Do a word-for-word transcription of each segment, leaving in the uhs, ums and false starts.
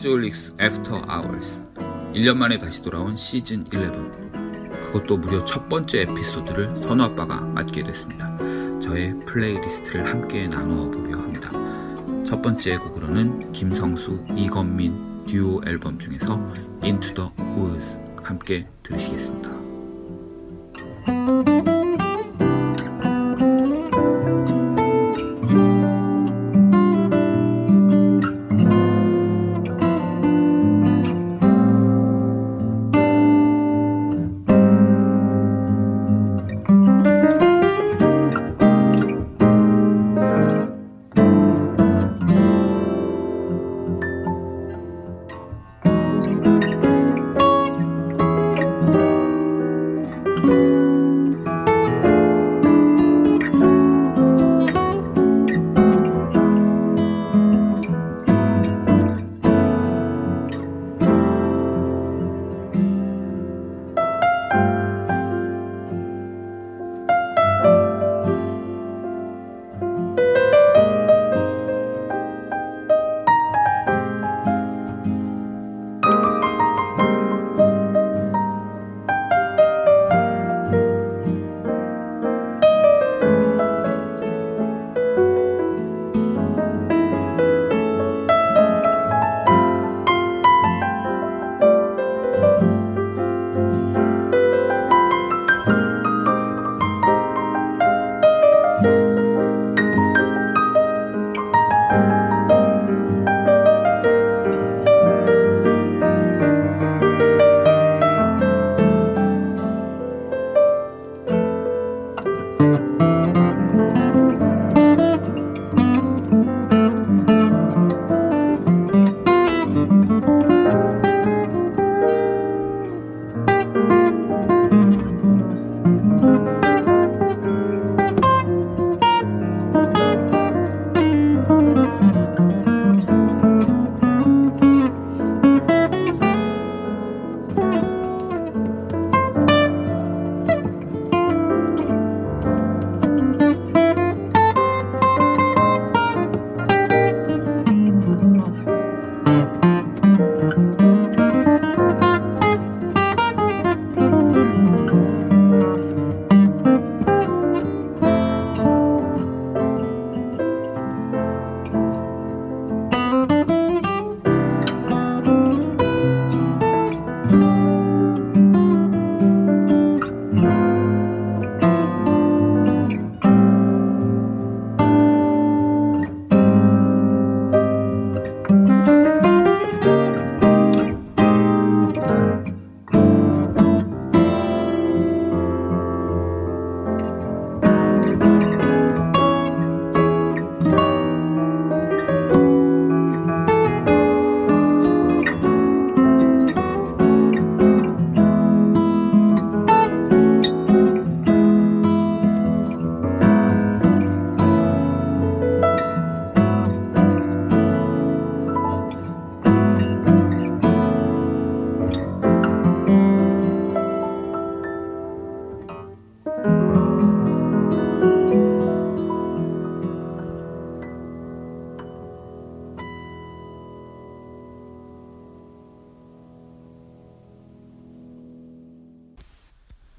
Schedule X After Hours, 일 년 만에 다시 돌아온 시즌 십일, 그것도 무려 첫 번째 에피소드를 선우 아빠가 맡게 됐습니다. 저의 플레이리스트를 함께 나누어 보려 합니다. 첫 번째 곡으로는 김성수, 이건민 듀오 앨범 중에서 Into the Woods 함께 들으시겠습니다.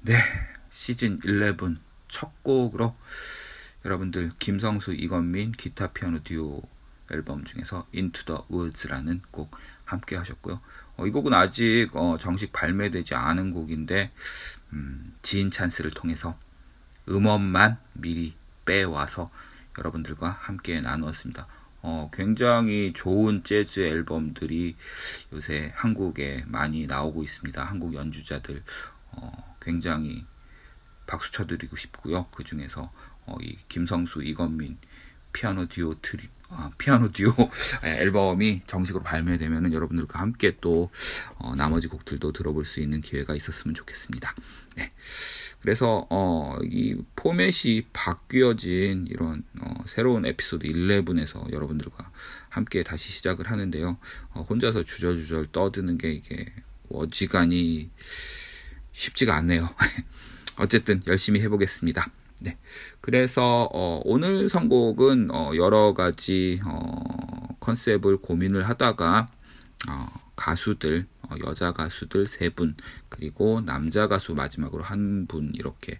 네, 시즌 십일 첫 곡으로 여러분들 김성수, 이건민 기타 피아노 듀오 앨범 중에서 Into the Woods라는 곡 함께 하셨고요. 어, 이 곡은 아직 어, 정식 발매되지 않은 곡인데 음, 지인 찬스를 통해서 음원만 미리 빼와서 여러분들과 함께 나누었습니다. 어, 굉장히 좋은 재즈 앨범들이 요새 한국에 많이 나오고 있습니다. 한국 연주자들 어, 굉장히 박수 쳐드리고 싶고요. 그 중에서 어, 이 김성수, 이건민 피아노 듀오 트리 아, 피아노 듀오 앨범이 정식으로 발매되면은 여러분들과 함께 또 어, 나머지 곡들도 들어볼 수 있는 기회가 있었으면 좋겠습니다. 네, 그래서 어, 이 포맷이 바뀌어진 이런 어, 새로운 에피소드 십일에서 여러분들과 함께 다시 시작을 하는데요. 어, 혼자서 주절주절 떠드는 게 이게 어지간히 쉽지가 않네요. 어쨌든 열심히 해보겠습니다. 네, 그래서 어, 오늘 선곡은 어, 여러 가지 어, 컨셉을 고민을 하다가 어, 가수들, 어, 여자 가수들 세 분, 그리고 남자 가수 마지막으로 한 분 이렇게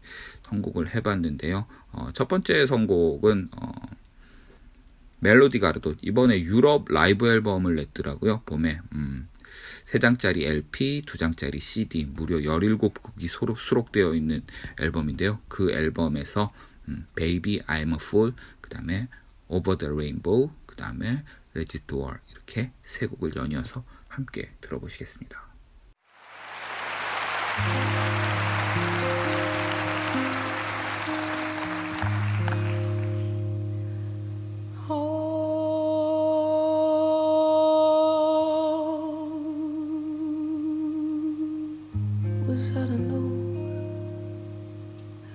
선곡을 해봤는데요. 어, 첫 번째 선곡은 어, 멜로디 가르도 이번에 유럽 라이브 앨범을 냈더라고요. 봄에 음, 세 장짜리 엘피, 두 장짜리 씨디 무려 열일곱 곡이 수록되어 있는 앨범인데요. 그 앨범에서 음, Baby, I'm a Fool, 그 다음에 Over the Rainbow, 그 다음에 Let It Be 이렇게 세 곡을 연이어서 함께 들어보시겠습니다.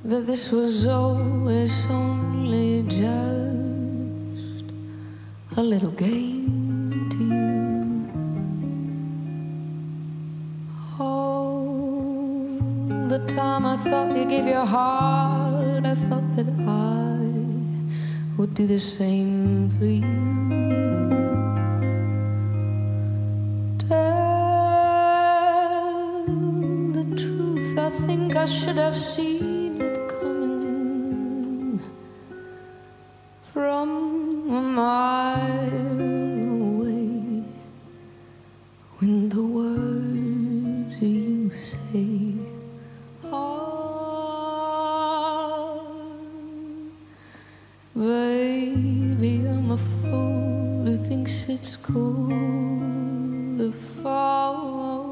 That this was always only just a little game to you. All the time I thought you gave your heart, I thought that I would do the same for you. Tell the truth, I think I should have seen from a mile away, when the words you say are, baby, I'm a fool who thinks it's cool to fall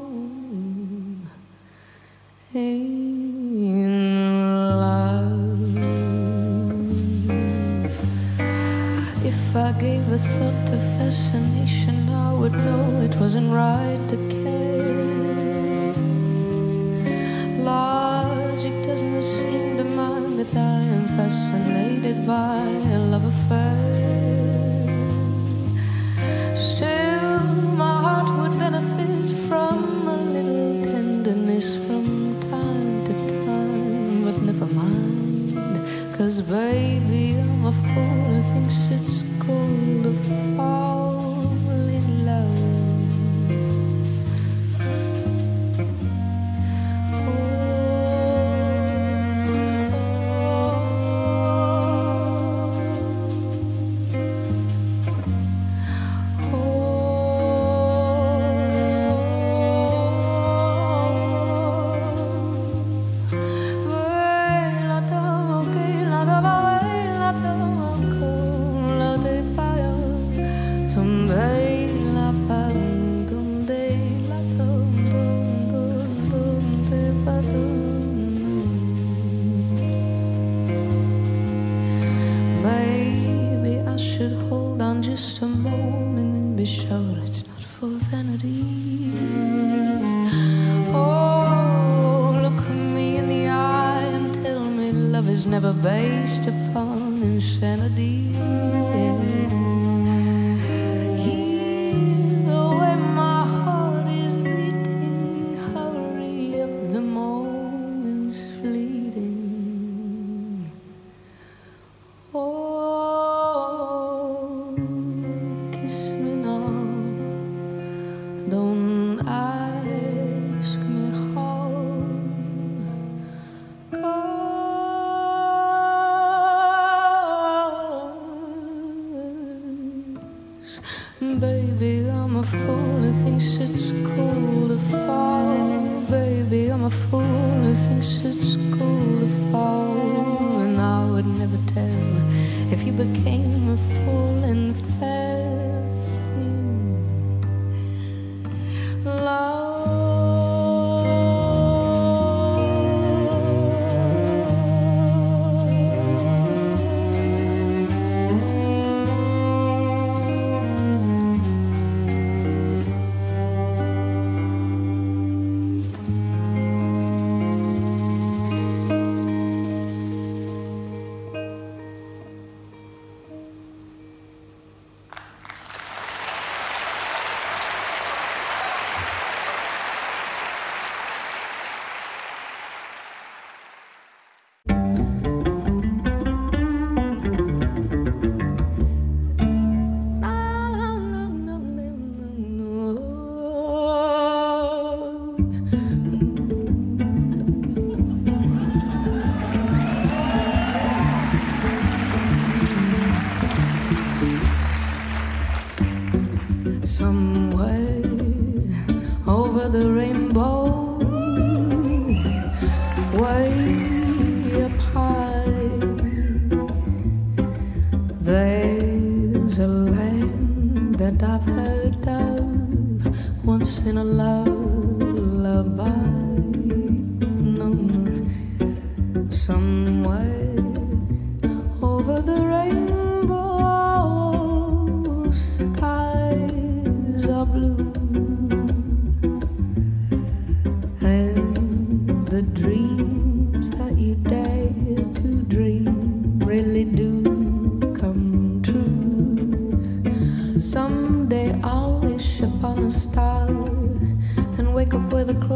in love. If I gave a thought to fascination, I would know it wasn't right to care. Logic doesn't seem to mind that I am fascinated by a love affair. Still, my heart would benefit from a little tenderness from time to time, but never mind, 'cause baby, I'm a fool who thinks it's cool to fall in love. Oh, oh, oh, oh. La dama, okay, la dama. Just a moment and be sure it's not for vanity. Oh, look me in the eye and tell me love is never based upon insanity. Hear the way my heart is beating, hurry up, the moment's fleeting. Oh,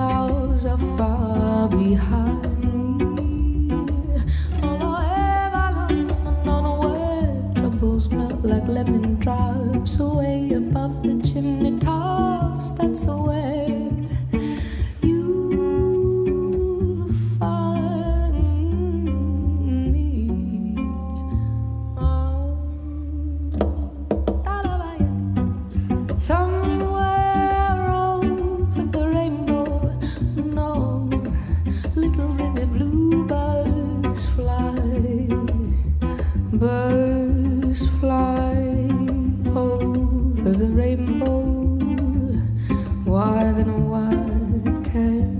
clouds are far behind me. All I ever learned, none of where troubles melt like lemon drops away above the chimney tops. That's where you find me. Oh, somewhere. Birds fly over the rainbow. Why then why can't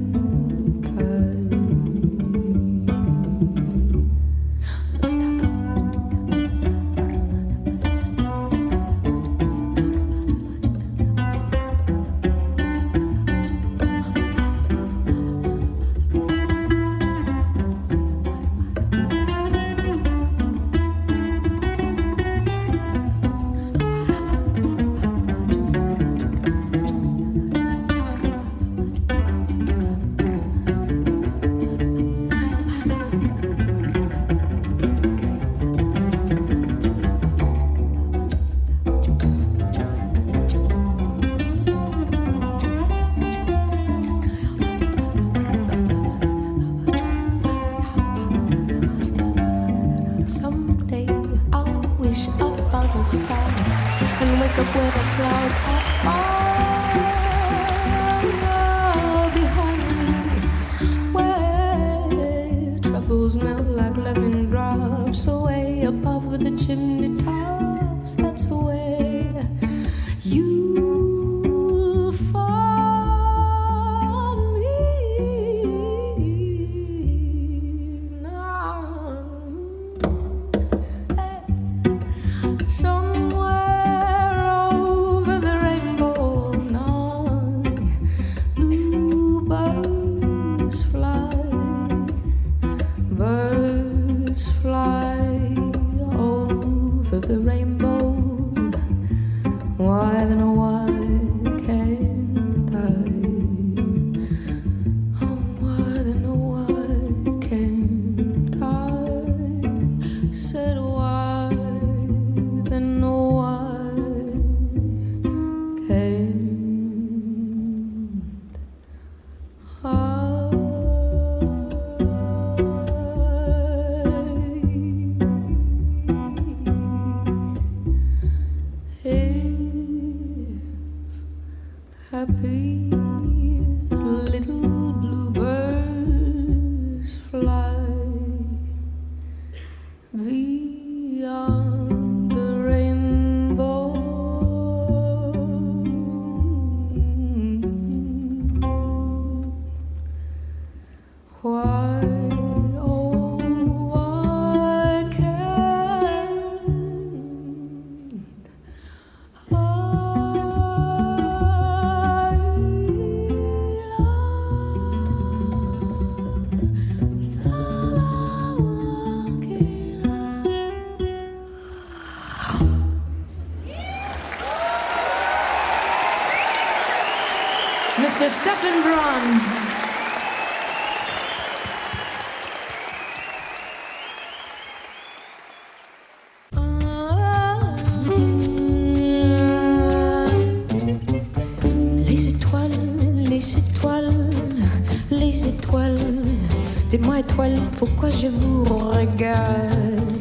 Pourquoi je vous regarde?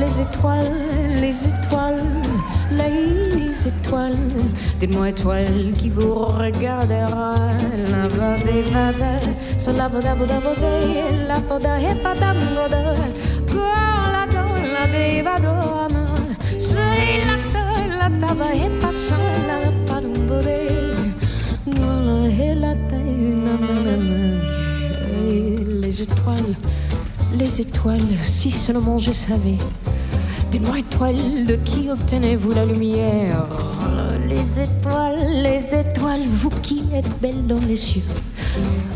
Les étoiles, les étoiles, les étoiles. Dites-moi étoile qui vous regardera. La vade vada, sola vada vada vada, la vada hepada vada, la la devada na, soy la la taba hepasa la parumbode, la helata na na na. Les étoiles. Les étoiles, si seulement je savais. Dites-moi étoiles, de qui obtenez-vous la lumière? Les étoiles, les étoiles, vous qui êtes belles dans les cieux.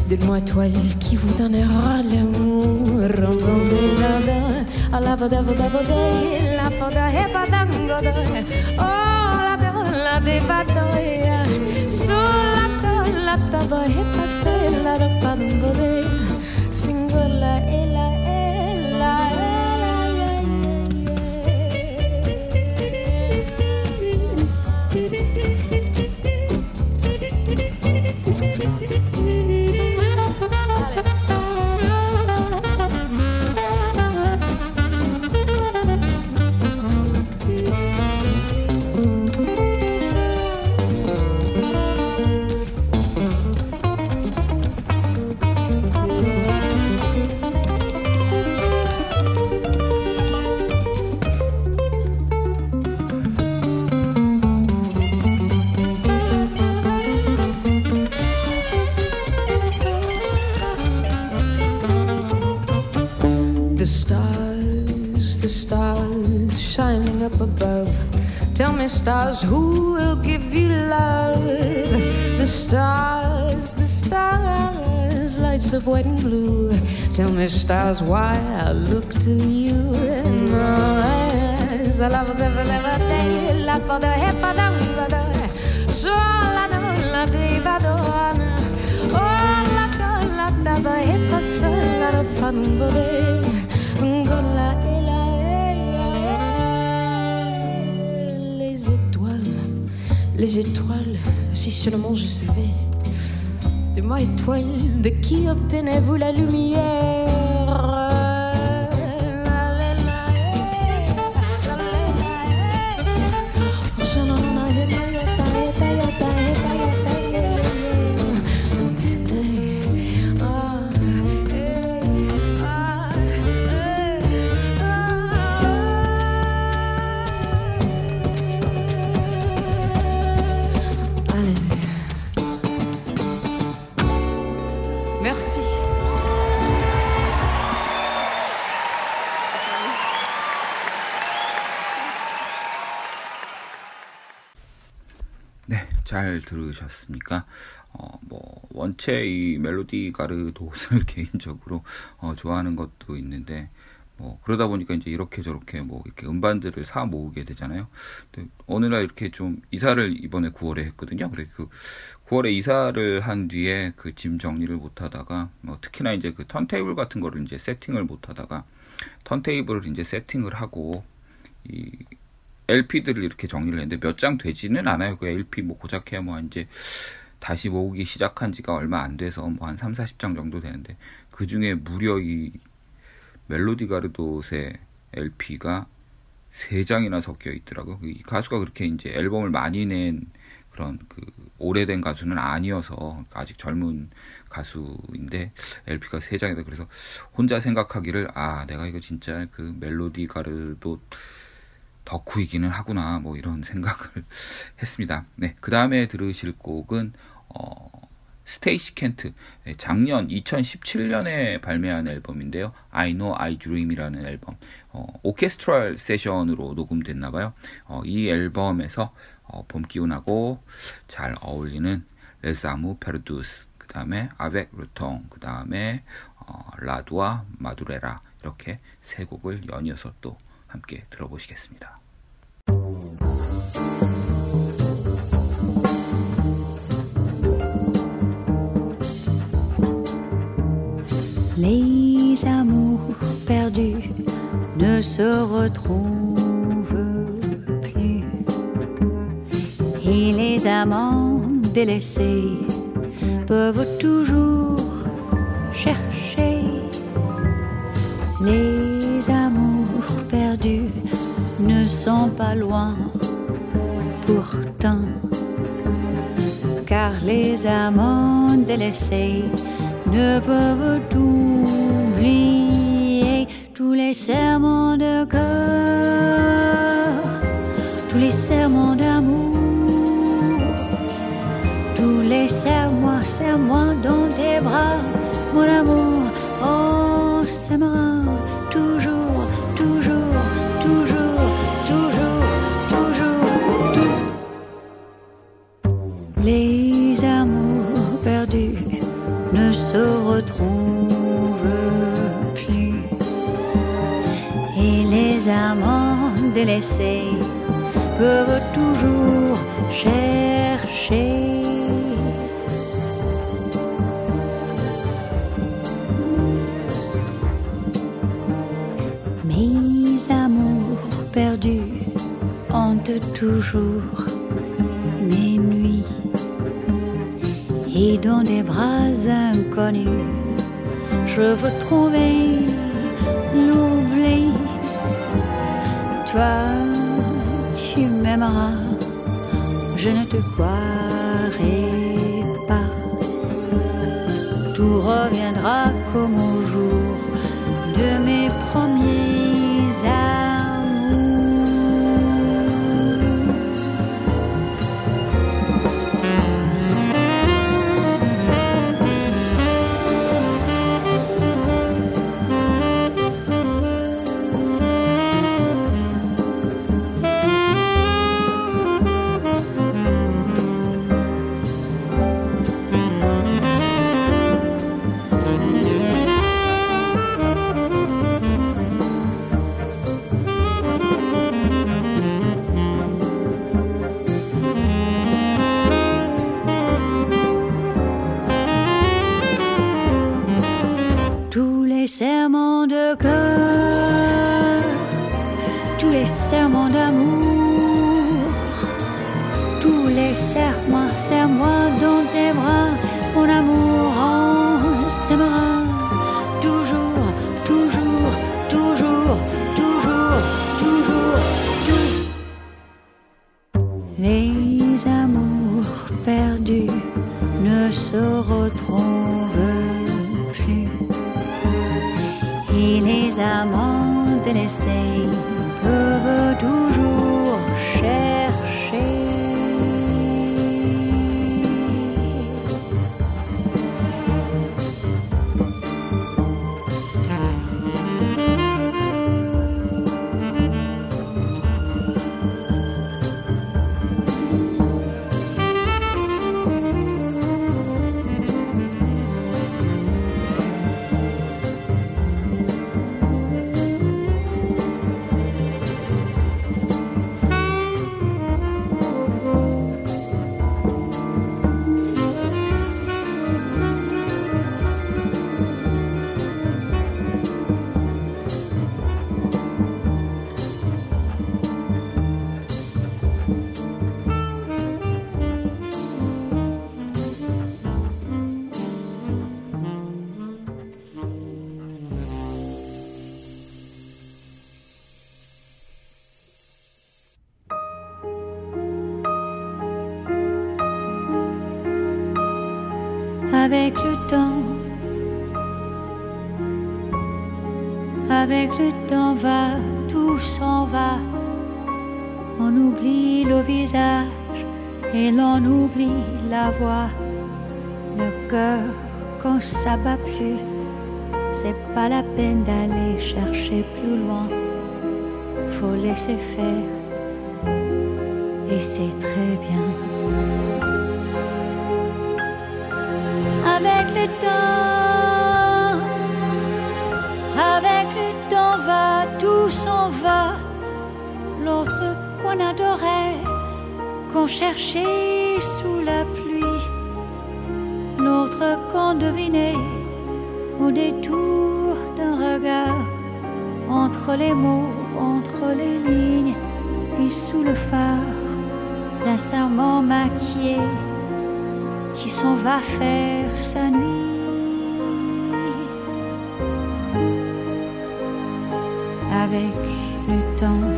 Dites-moi étoile qui vous donnera l'amour. La vada vada vada, la vada vada vada, oh la vada vada vada, sur la l'attava e passella da padungole singola e la e la above. Tell me, stars, who will give you love? The stars, the stars, lights of white and blue. Tell me, stars, why I look to you. So la la la so la la la. Les étoiles, si seulement je savais. De moi étoile, de qui obtenez-vous la lumière? 잘 들으셨습니까? 어, 뭐 원체 이 멜로디 가르도를 개인적으로 어, 좋아하는 것도 있는데 뭐 그러다 보니까 이제 이렇게 저렇게 뭐 이렇게 음반들을 사 모으게 되잖아요. 근데 어느 날 이렇게 좀 이사를 이번에 구월에 했거든요. 그래 그 구월에 이사를 한 뒤에 그 짐 정리를 못 하다가 뭐 특히나 이제 그 턴테이블 같은 거를 이제 세팅을 못 하다가 턴테이블을 이제 세팅을 하고 이 엘피들을 이렇게 정리를 했는데 몇 장 되지는 않아요. 그 엘피 뭐 고작해야 뭐 이제 다시 모으기 시작한 지가 얼마 안 돼서 뭐 한 삼사십 장 정도 되는데 그 중에 무려 이 멜로디 가르도의 엘피가 세 장이나 섞여 있더라고요. 이 가수가 그렇게 이제 앨범을 많이 낸 그런 그 오래된 가수는 아니어서 아직 젊은 가수인데 엘피가 세 장이다. 그래서 혼자 생각하기를 아, 내가 이거 진짜 그 멜로디 가르도 덕후이기는 하구나 뭐 이런 생각을 했습니다. 네, 그 다음에 들으실 곡은 어, 스테이시 켄트 작년 이천십칠 년에 발매한 앨범인데요. I Know I Dream이라는 앨범 어, 오케스트럴 세션으로 녹음됐나봐요. 어, 이 앨범에서 어, 봄 기운하고 잘 어울리는 Les amours perdus 그 다음에 Avec le temps 그 다음에 어, 라두아 마두레라 이렇게 세 곡을 연이어서 또 함께 들어보시겠습니다. Les amours perdus ne se retrouvent plus et les amants délaissés peuvent toujours chercher les amours perdus ne sont pas loin pourtant car les amants délaissés ne peuvent oublier tous les serments de cœur tous les serments d'amour tous les serments serments dans tes bras mon amour on s'aimera toujours Les amours perdus ne se retrouvent plus et les amants délaissés peuvent toujours chercher de toujours mes nuits et dans des bras inconnus je veux trouver l'oubli. Toi tu m'aimeras, je ne te croirai pas, tout reviendra comme au jour de mes premiers amours. Avec le temps, avec le temps va, tout s'en va. On oublie le visage et l'on oublie la voix. Le cœur, quand ça bat plus, c'est pas la peine d'aller chercher plus loin. Faut laisser faire et c'est très bien. Avec le temps, avec le temps va, tout s'en va. L'autre qu'on adorait, qu'on cherchait sous la pluie. L'autre qu'on devinait au détour d'un regard. Entre les mots, entre les lignes et sous le phare d'un serment maquillé qui s'en va faire sa nuit. Avec le temps,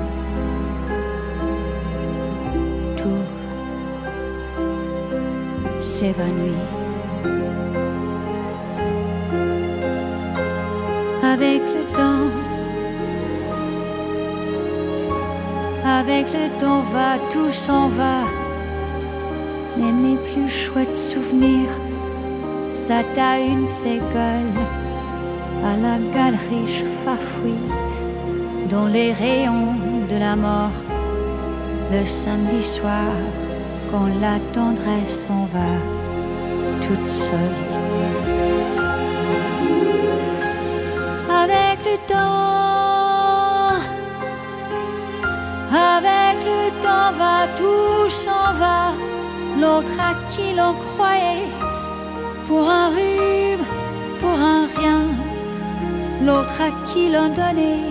tout s'évanouit. Avec le temps, avec le temps va, tout s'en va. Même les plus chouettes souvenirs, ça t'a une ségole à la galerie, je farfouille dans les rayons de la mort. Le samedi soir, quand la tendresse s'en va toute seule. Avec le temps, avec le temps va, tout s'en va. L'autre à qui l'on croyait, pour un rhume, pour un rien. L'autre à qui l'on donnait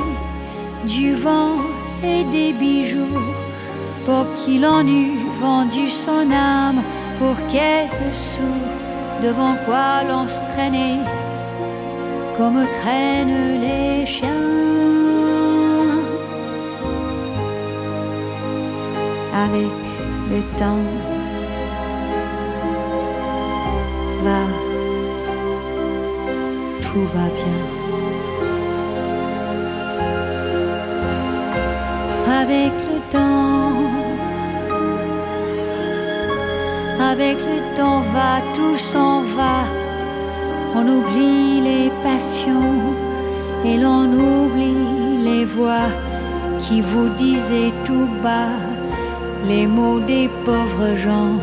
du vent et des bijoux. pour qu'il en eût vendu son âme pour quelques sous, devant quoi l'on se traînait comme traînent les chiens. Avec le temps va, tout va bien. Avec le temps, avec le temps va, tout s'en va. On oublie les passions et l'on oublie les voix qui vous disaient tout bas les mots des pauvres gens.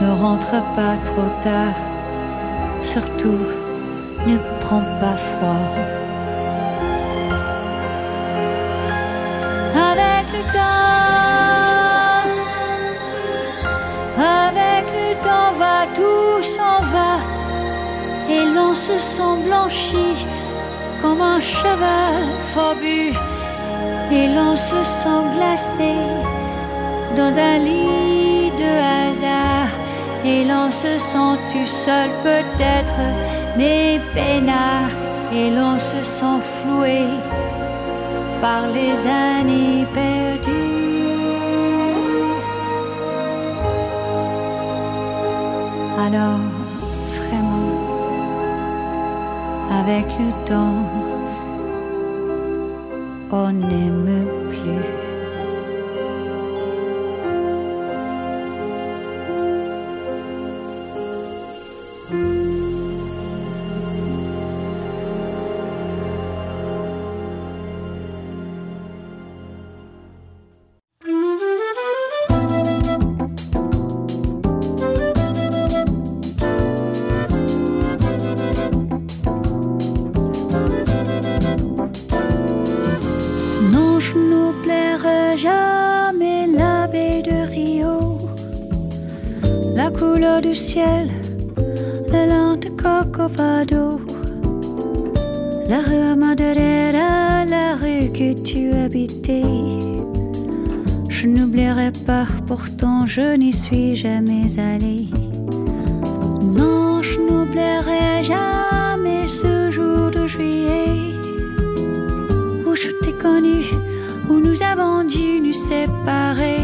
Ne rentre pas trop tard, surtout ne prends pas froid. Avec le temps, avec le temps va, tout s'en va. Et l'on se sent blanchi comme un cheval fort bu. Et l'on se sent glacé dans un lit de hasard. Et l'on se sent tout seul peut-être, mais peinard. Et l'on se sent floué par les années perdues. Alors vraiment, avec le temps, on n'aime plus. Du ciel, la lente Corcovado, la rue Amadorera, la rue que tu habitais. Je n'oublierai pas, pourtant je n'y suis jamais allée. Non, je n'oublierai jamais ce jour de juillet où je t'ai connu, où nous avons dû nous séparer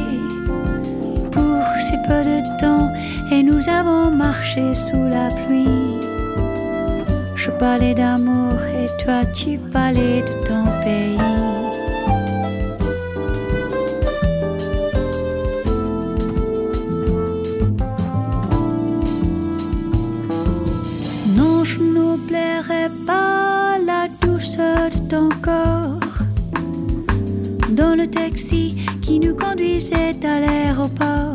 pour si peu de temps. Et nous avons marché sous la pluie. Je parlais d'amour et toi tu parlais de ton pays. Non, je n'oublierai pas la douceur de ton corps dans le taxi qui nous conduisait à l'aéroport.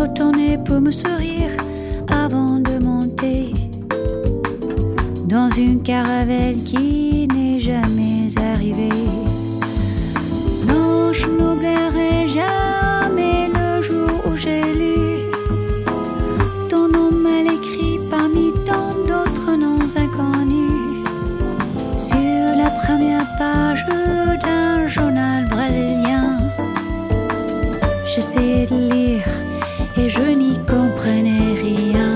Retourner pour me sourire avant de monter dans une caravelle qui n'est jamais arrivée. Non, je n'oublierai jamais le jour où j'ai lu ton nom mal écrit parmi tant d'autres noms inconnus sur la première page d'un journal brésilien. J'essaie de lire et je n'y comprenais rien.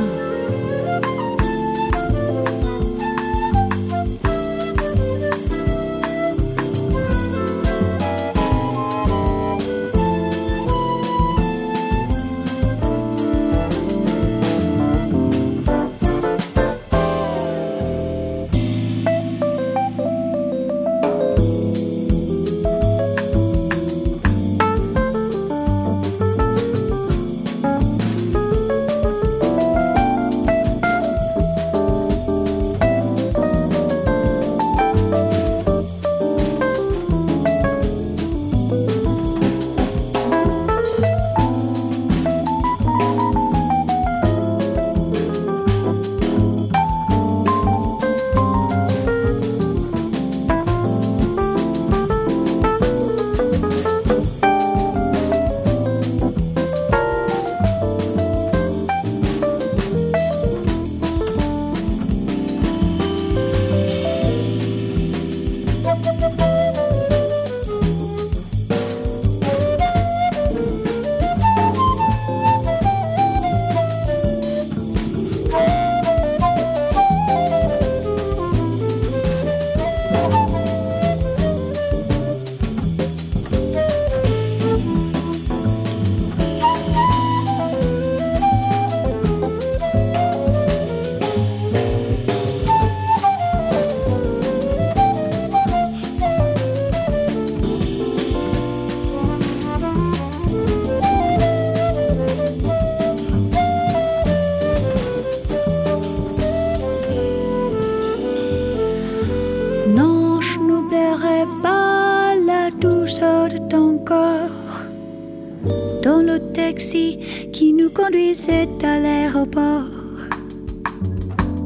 taxi qui nous conduisait à l'aéroport.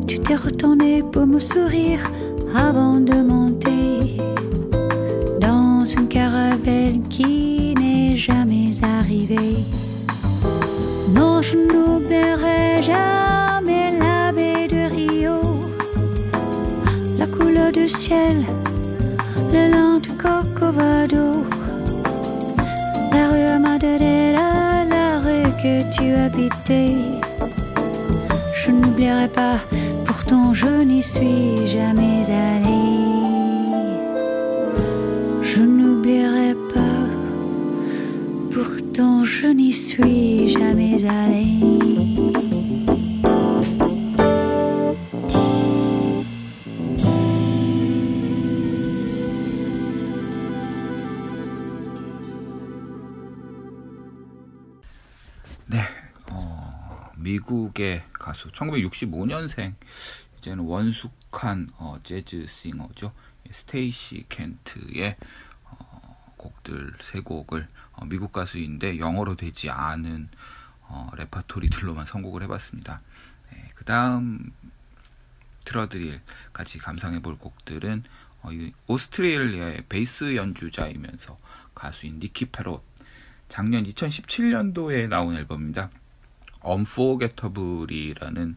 Tu t'es retourné pour me sourire avant de monter dans une caravelle qui n'est jamais arrivée. Non, je n'oublierai jamais la baie de Rio, la couleur du ciel, le long du Corcovado, la rue Madeleine, la rue que tu habitais. Je n'oublierai pas, pourtant je n'y suis jamais allée. Je n'oublierai pas, pourtant je n'y suis jamais allée. 미국의 가수, 천구백육십오년생, 이제는 원숙한 어, 재즈 싱어죠. 스테이시 켄트의 어, 곡들 세 곡을 어, 미국 가수인데 영어로 되지 않은 어, 레파토리들로만 선곡을 해봤습니다. 네, 그 다음 틀어드릴, 같이 감상해볼 곡들은 어, 오스트레일리아의 베이스 연주자이면서 가수인 니키 패롯, 작년 이천십칠년도에 나온 앨범입니다. Unforgettable이라는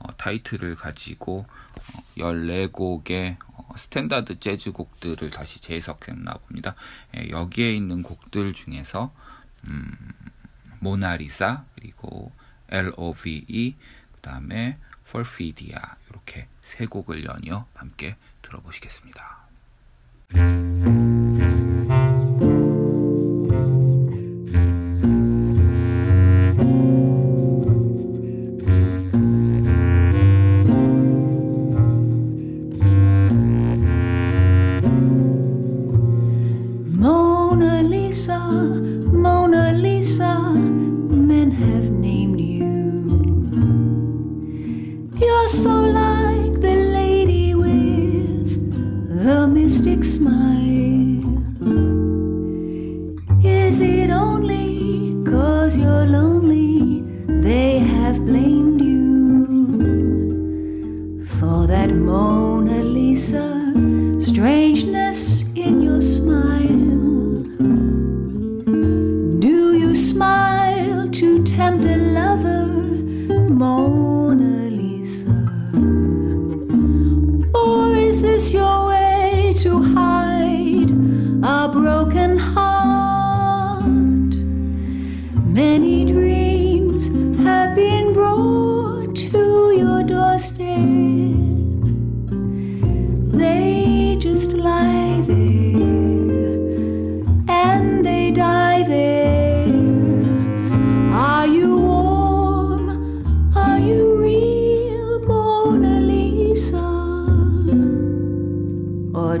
어, 타이틀을 가지고 어, 열네곡의 어, 스탠다드 재즈 곡들을 다시 재해석했나 봅니다. 예, 여기에 있는 곡들 중에서 음, 모나리사, 그리고 엘오브이, 그 다음에 Forfidia, 이렇게 세 곡을 연이어 함께 들어보시겠습니다.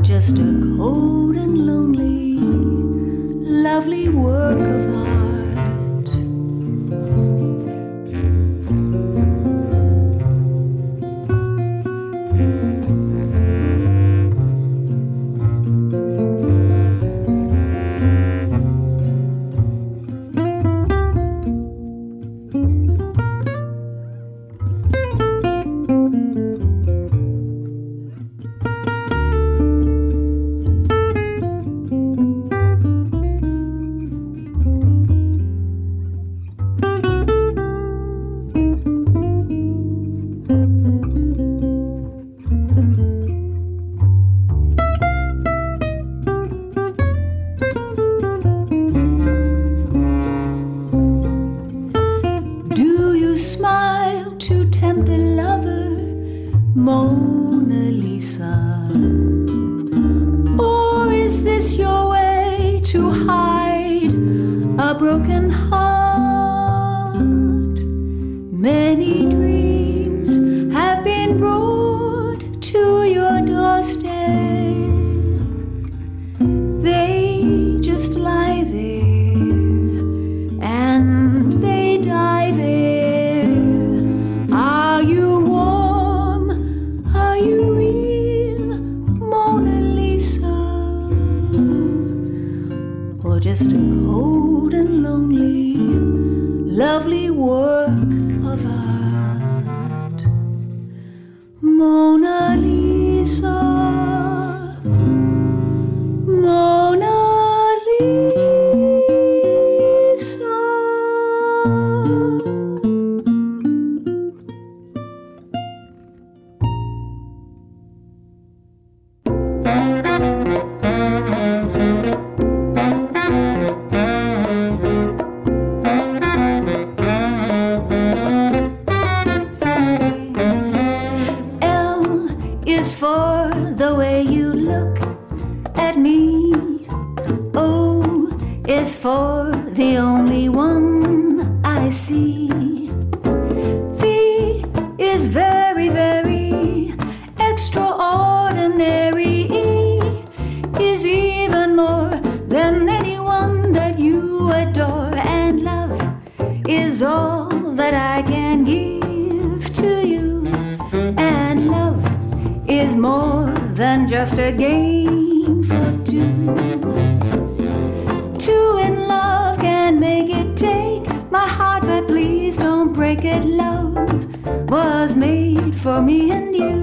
Just a cold and lonely is for the way you look at me. O is for the only one I see. V is very, very extraordinary. E is even more than anyone that you adore. And love is all that I can give to you. And love is more than just a game for two. Two in love can make it take my heart, but please don't break it. Love was made for me and you.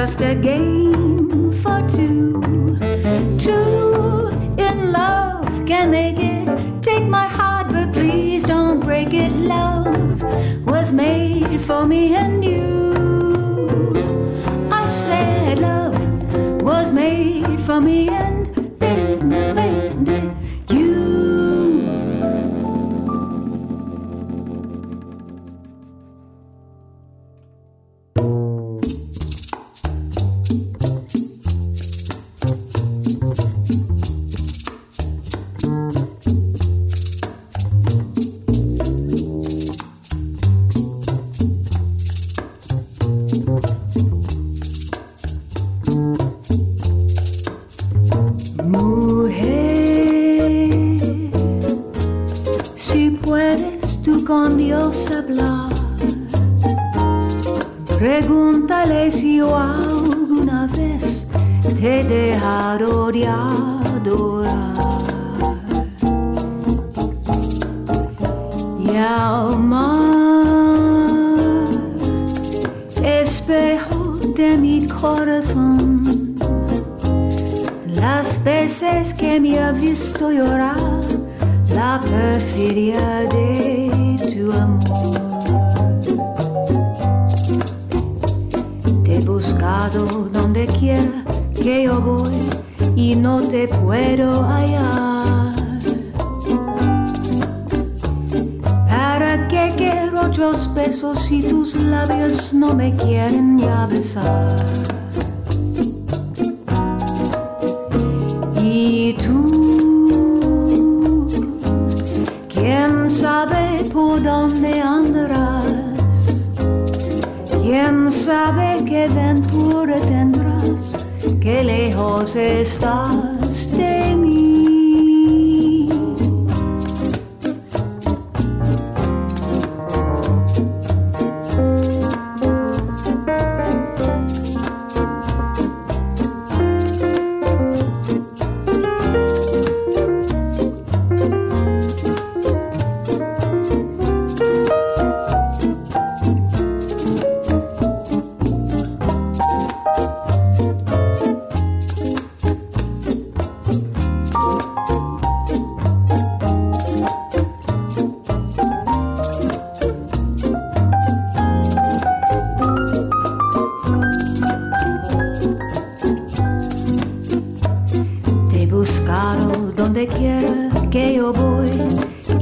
Just a game for two. Two in love can make it. Take my heart, but please don't break it. Love was made for me and you. I said love was made for me and you.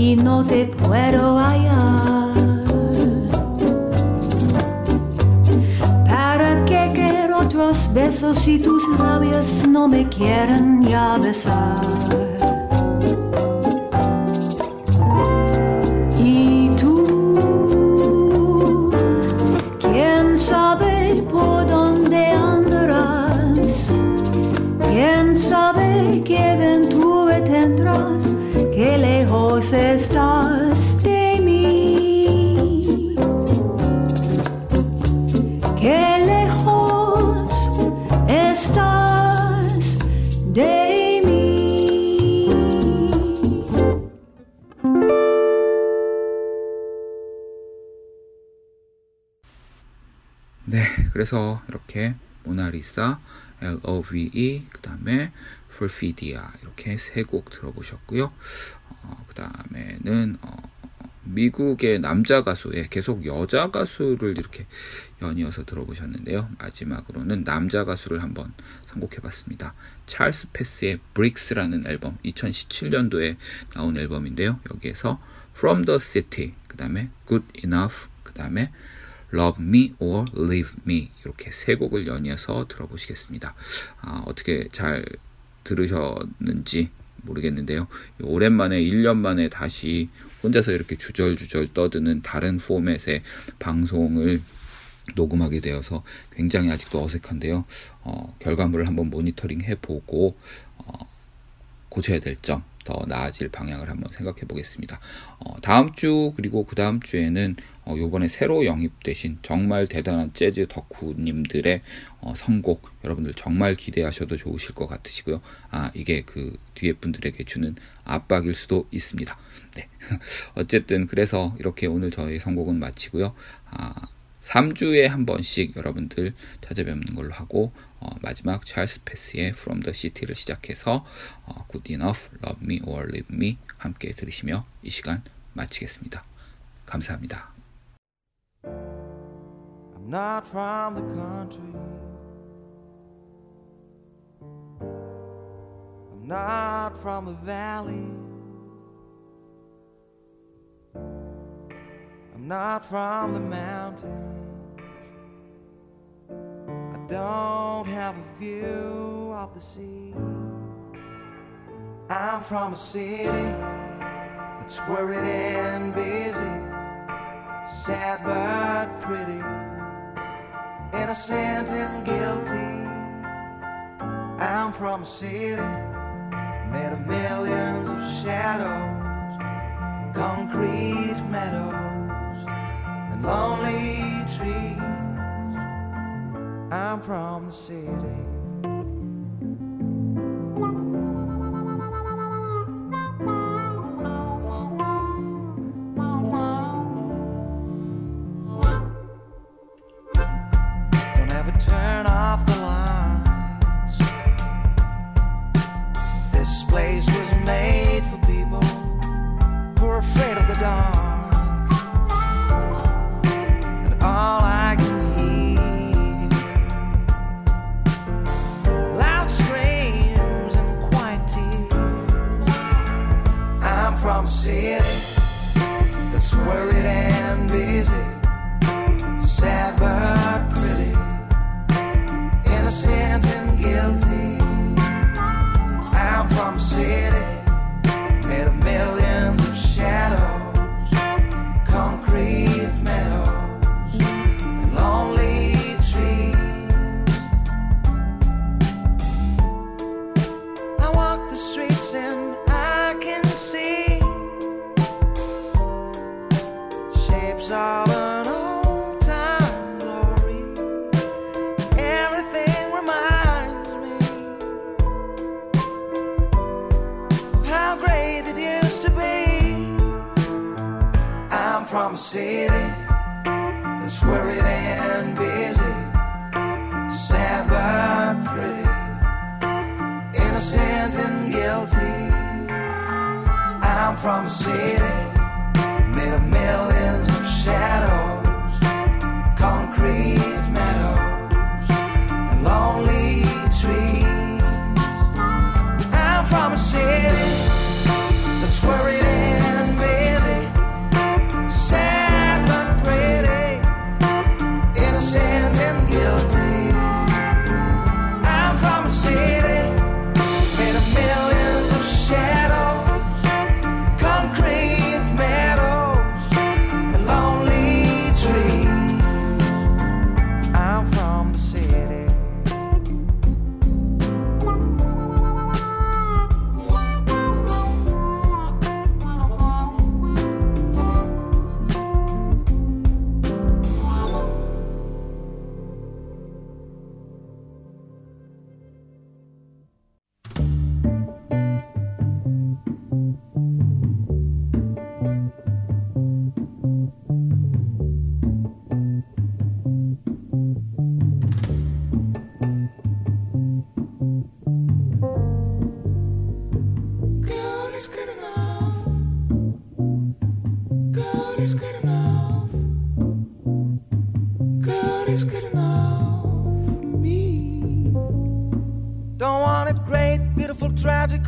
y no te puedo hallar. ¿Para qué quiero otros besos si tus labios no me quieren ya besar? Y tú, ¿quién sabe por dónde andarás? ¿Quién sabe qué aventura tendrás? ¿Qué lejos estás de mí? ¿Qué lejos estás de mí? 네, 그래서 이렇게 모나리사, 엘오브이, 그 다음에 Forfidia 이렇게 세 곡 들어보셨고요. 어, 그 다음에는 어, 미국의 남자 가수에 계속 여자 가수를 이렇게 연이어서 들어보셨는데요. 마지막으로는 남자 가수를 한번 선곡해봤습니다. 찰스 패스의 브릭스라는 앨범, 이천십칠 년도에 나온 앨범인데요. 여기에서 From the City, 그 다음에 Good Enough, 그 다음에 Love me or leave me 이렇게 세 곡을 연이어서 들어보시겠습니다. 아, 어떻게 잘 들으셨는지 모르겠는데요. 오랜만에 일 년 만에 다시 혼자서 이렇게 주절주절 떠드는 다른 포맷의 방송을 녹음하게 되어서 굉장히 아직도 어색한데요. 어, 결과물을 한번 모니터링 해보고 어, 고쳐야 될 점, 더 나아질 방향을 한번 생각해 보겠습니다. 어, 다음 주 그리고 그 다음 주에는 어, 요번에 새로 영입되신 정말 대단한 재즈 덕후님들의 어, 선곡, 여러분들 정말 기대하셔도 좋으실 것 같으시고요. 아, 이게 그 뒤에 분들에게 주는 압박일 수도 있습니다. 네. 어쨌든 그래서 이렇게 오늘 저희 선곡은 마치고요. 아, 삼 주에 한 번씩 여러분들 찾아뵙는 걸로 하고, 어, 마지막 찰스 패스의 From the City를 시작해서 어, Good Enough, Love me or leave me 함께 들으시며 이 시간 마치겠습니다. 감사합니다. I'm not from the country. I'm not from the valley. I'm not from the mountains. I don't have a view of the sea. I'm from a city that's worried and busy, sad but pretty, innocent and guilty. I'm from a city made of millions of shadows, concrete meadows, and lonely trees. I'm from the city. From a city made of millions of shadows, concrete meadows, and lonely trees. I'm from a city that's worried and big.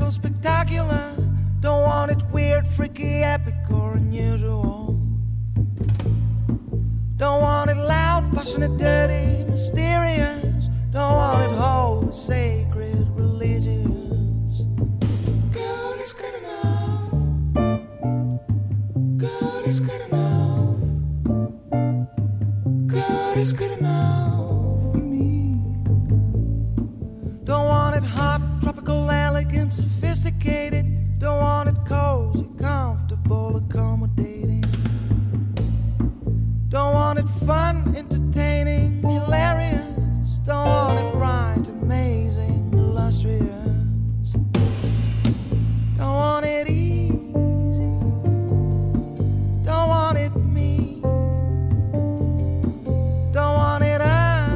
magical, spectacular. Don't want it weird, freaky, epic or unusual. Don't want it loud, passionate, dirty, mysterious. Don't want it whole, sacred, religious. Good is good enough. Good is good enough. Good is good enough for me. Don't want it hot, tropical, elegant, sophisticated. Don't want it cozy, comfortable, accommodating. Don't want it fun, entertaining, hilarious. Don't want it bright, amazing, illustrious. Don't want it easy. Don't want it me. Don't want it I.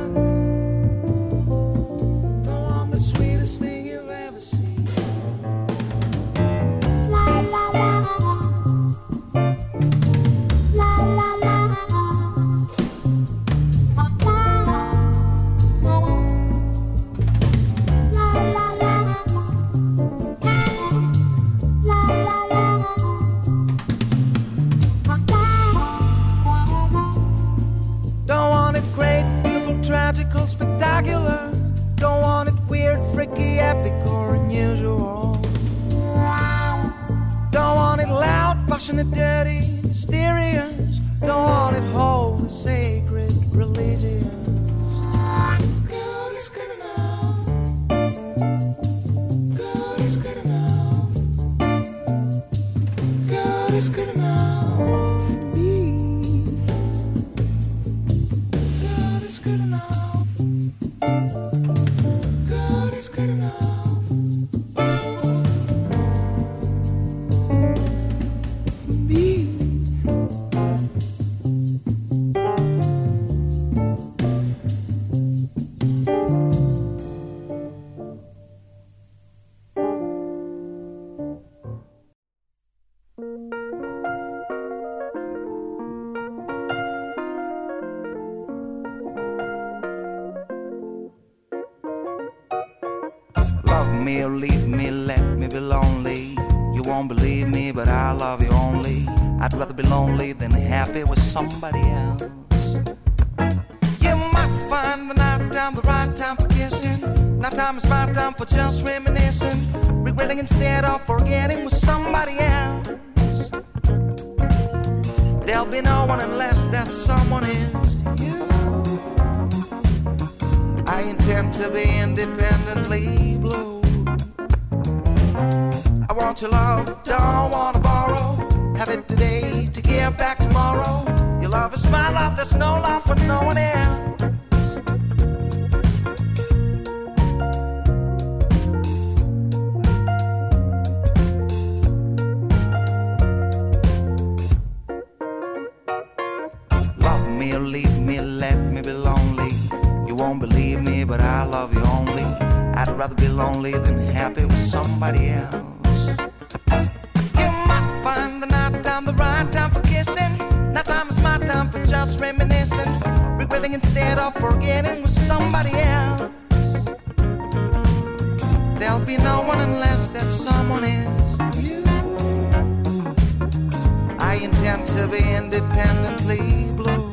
Don't want the sweetest thing you've ever seen. La la la la. La la la. Passionate, dirty, mysterious. Don't want it whole, sacred, religious. Good is good enough. Good is good enough. Good is good enough for me. Good is good enough. Good is good enough. Love me or leave me, let me be lonely. You won't believe me, but I love you only. I'd rather be lonely than happy with somebody else. You might find the night time the right time for kissing. Night time is my time for just reminiscing. Regretting instead of forgetting with somebody else. There'll be no one unless that someone is you. I intend to be independently blue. I want your love, don't want to borrow. Have it today to give back tomorrow. Your love is my love, there's no love for no one else. Love me or leave me, let me be lonely. You won't believe me, but I love you only. I'd rather be lonely than happy with somebody else. You might find the night time the right time for kissing. Night time is my time for just reminiscing. Regretting instead of forgetting with somebody else. There'll be no one unless that someone is you. I intend to be independently blue.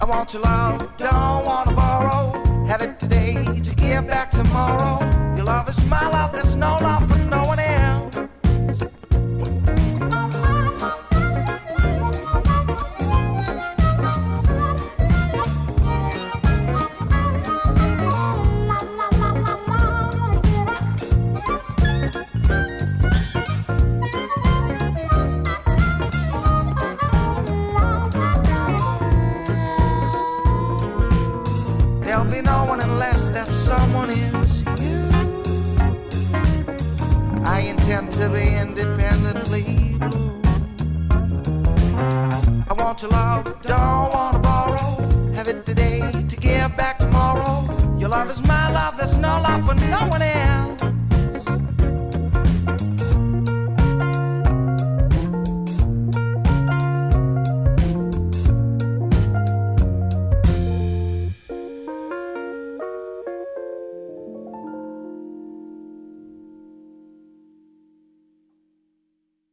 I want your love, don't want to borrow. Have it today to give back tomorrow. Your love is my love, there's no love for no one else. To be independently blue. I want to love.